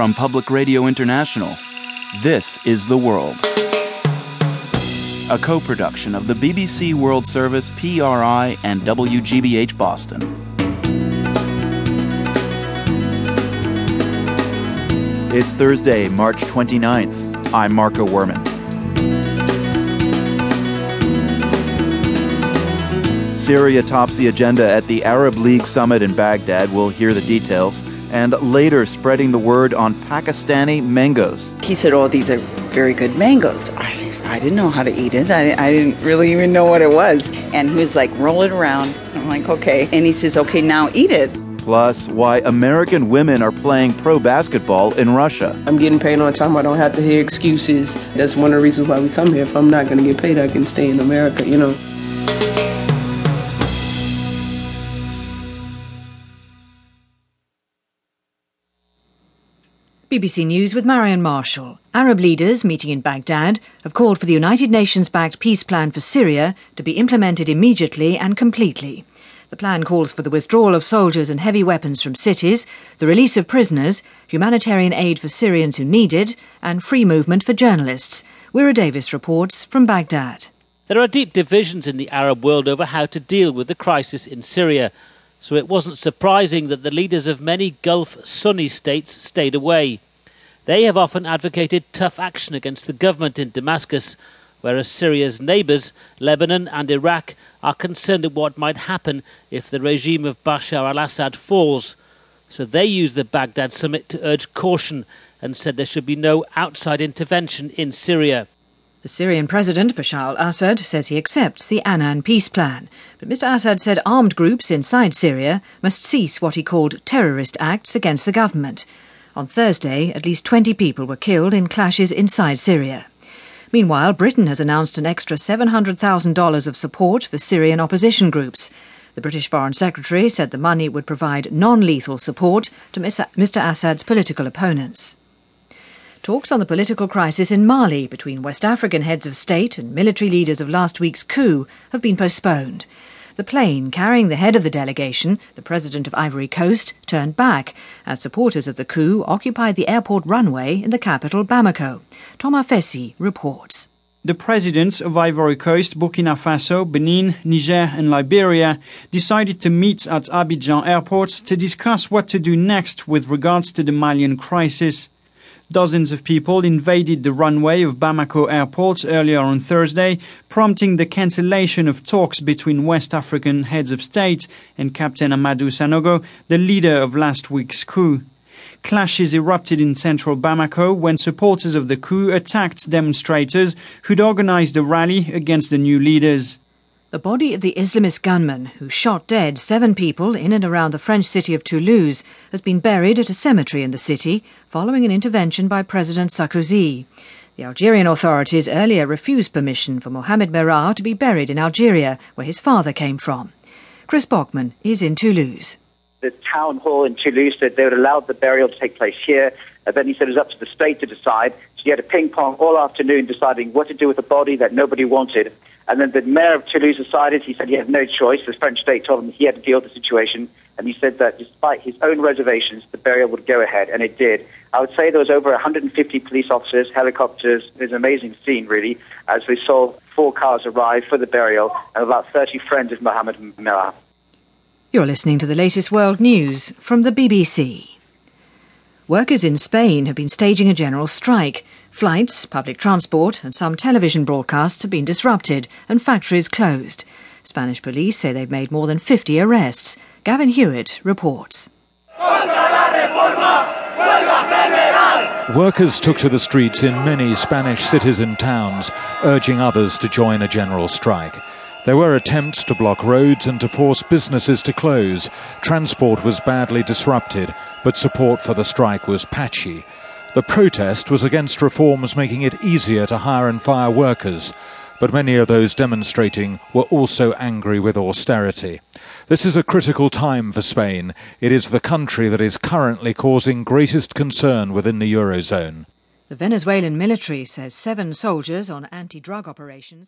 From Public Radio International, this is The World, a co-production of the BBC World Service, PRI, and WGBH Boston. It's Thursday, March 29th. I'm Marco Werman. Syria tops the agenda at the Arab League Summit in Baghdad. We'll hear the details. And later, spreading the word on Pakistani mangoes. He said, oh, these are very good mangoes. I didn't know how to eat it. I didn't really even know what it was. And he was like, roll it around. I'm like, okay. And he says, okay, now eat it. Plus, why American women are playing pro basketball in Russia. I'm getting paid on time. I don't have to hear excuses. That's one of the reasons why we come here. If I'm not going to get paid, I can stay in America, you know. BBC News with Marian Marshall. Arab leaders meeting in Baghdad have called for the United Nations-backed peace plan for Syria to be implemented immediately and completely. The plan calls for the withdrawal of soldiers and heavy weapons from cities, the release of prisoners, humanitarian aid for Syrians who need it, and free movement for journalists. Wira Davis reports from Baghdad. There are deep divisions in the Arab world over how to deal with the crisis in Syria. So it wasn't surprising that the leaders of many Gulf Sunni states stayed away. They have often advocated tough action against the government in Damascus, whereas Syria's neighbours, Lebanon and Iraq, are concerned at what might happen if the regime of Bashar al-Assad falls. So they used the Baghdad summit to urge caution and said there should be no outside intervention in Syria. The Syrian president, Bashar al-Assad, says he accepts the Annan peace plan. But Mr Assad said armed groups inside Syria must cease what he called terrorist acts against the government. On Thursday, at least 20 people were killed in clashes inside Syria. Meanwhile, Britain has announced an extra $700,000 of support for Syrian opposition groups. The British Foreign Secretary said the money would provide non-lethal support to Mr Assad's political opponents. Talks on the political crisis in Mali between West African heads of state and military leaders of last week's coup have been postponed. The plane carrying the head of the delegation, the president of Ivory Coast, turned back as supporters of the coup occupied the airport runway in the capital, Bamako. Thomas Fessy reports. The presidents of Ivory Coast, Burkina Faso, Benin, Niger and Liberia decided to meet at Abidjan Airport to discuss what to do next with regards to the Malian crisis. Dozens of people invaded the runway of Bamako Airport earlier on Thursday, prompting the cancellation of talks between West African heads of state and Captain Amadou Sanogo, the leader of last week's coup. Clashes erupted in central Bamako when supporters of the coup attacked demonstrators who'd organized a rally against the new leaders. The body of the Islamist gunman who shot dead 7 people in and around the French city of Toulouse has been buried at a cemetery in the city following an intervention by President Sarkozy. The Algerian authorities earlier refused permission for Mohamed Merah to be buried in Algeria, where his father came from. Chris Bogman is in Toulouse. The town hall in Toulouse said they would allow the burial to take place here. And then he said it was up to the state to decide. So he had a ping-pong all afternoon deciding what to do with a body that nobody wanted. And then the mayor of Toulouse decided, he said he had no choice. The French state told him he had to deal with the situation. And he said that despite his own reservations, the burial would go ahead. And it did. I would say there was over 150 police officers, helicopters. It was an amazing scene, really, as we saw 4 cars arrive for the burial and about 30 friends of Mohamed Merah. You're listening to the latest world news from the BBC. Workers in Spain have been staging a general strike. Flights, public transport and some television broadcasts have been disrupted and factories closed. Spanish police say they've made more than 50 arrests. Gavin Hewitt reports. Workers took to the streets in many Spanish cities and towns, urging others to join a general strike. There were attempts to block roads and to force businesses to close. Transport was badly disrupted, but support for the strike was patchy. The protest was against reforms making it easier to hire and fire workers, but many of those demonstrating were also angry with austerity. This is a critical time for Spain. It is the country that is currently causing greatest concern within the Eurozone. The Venezuelan military says 7 soldiers on anti-drug operations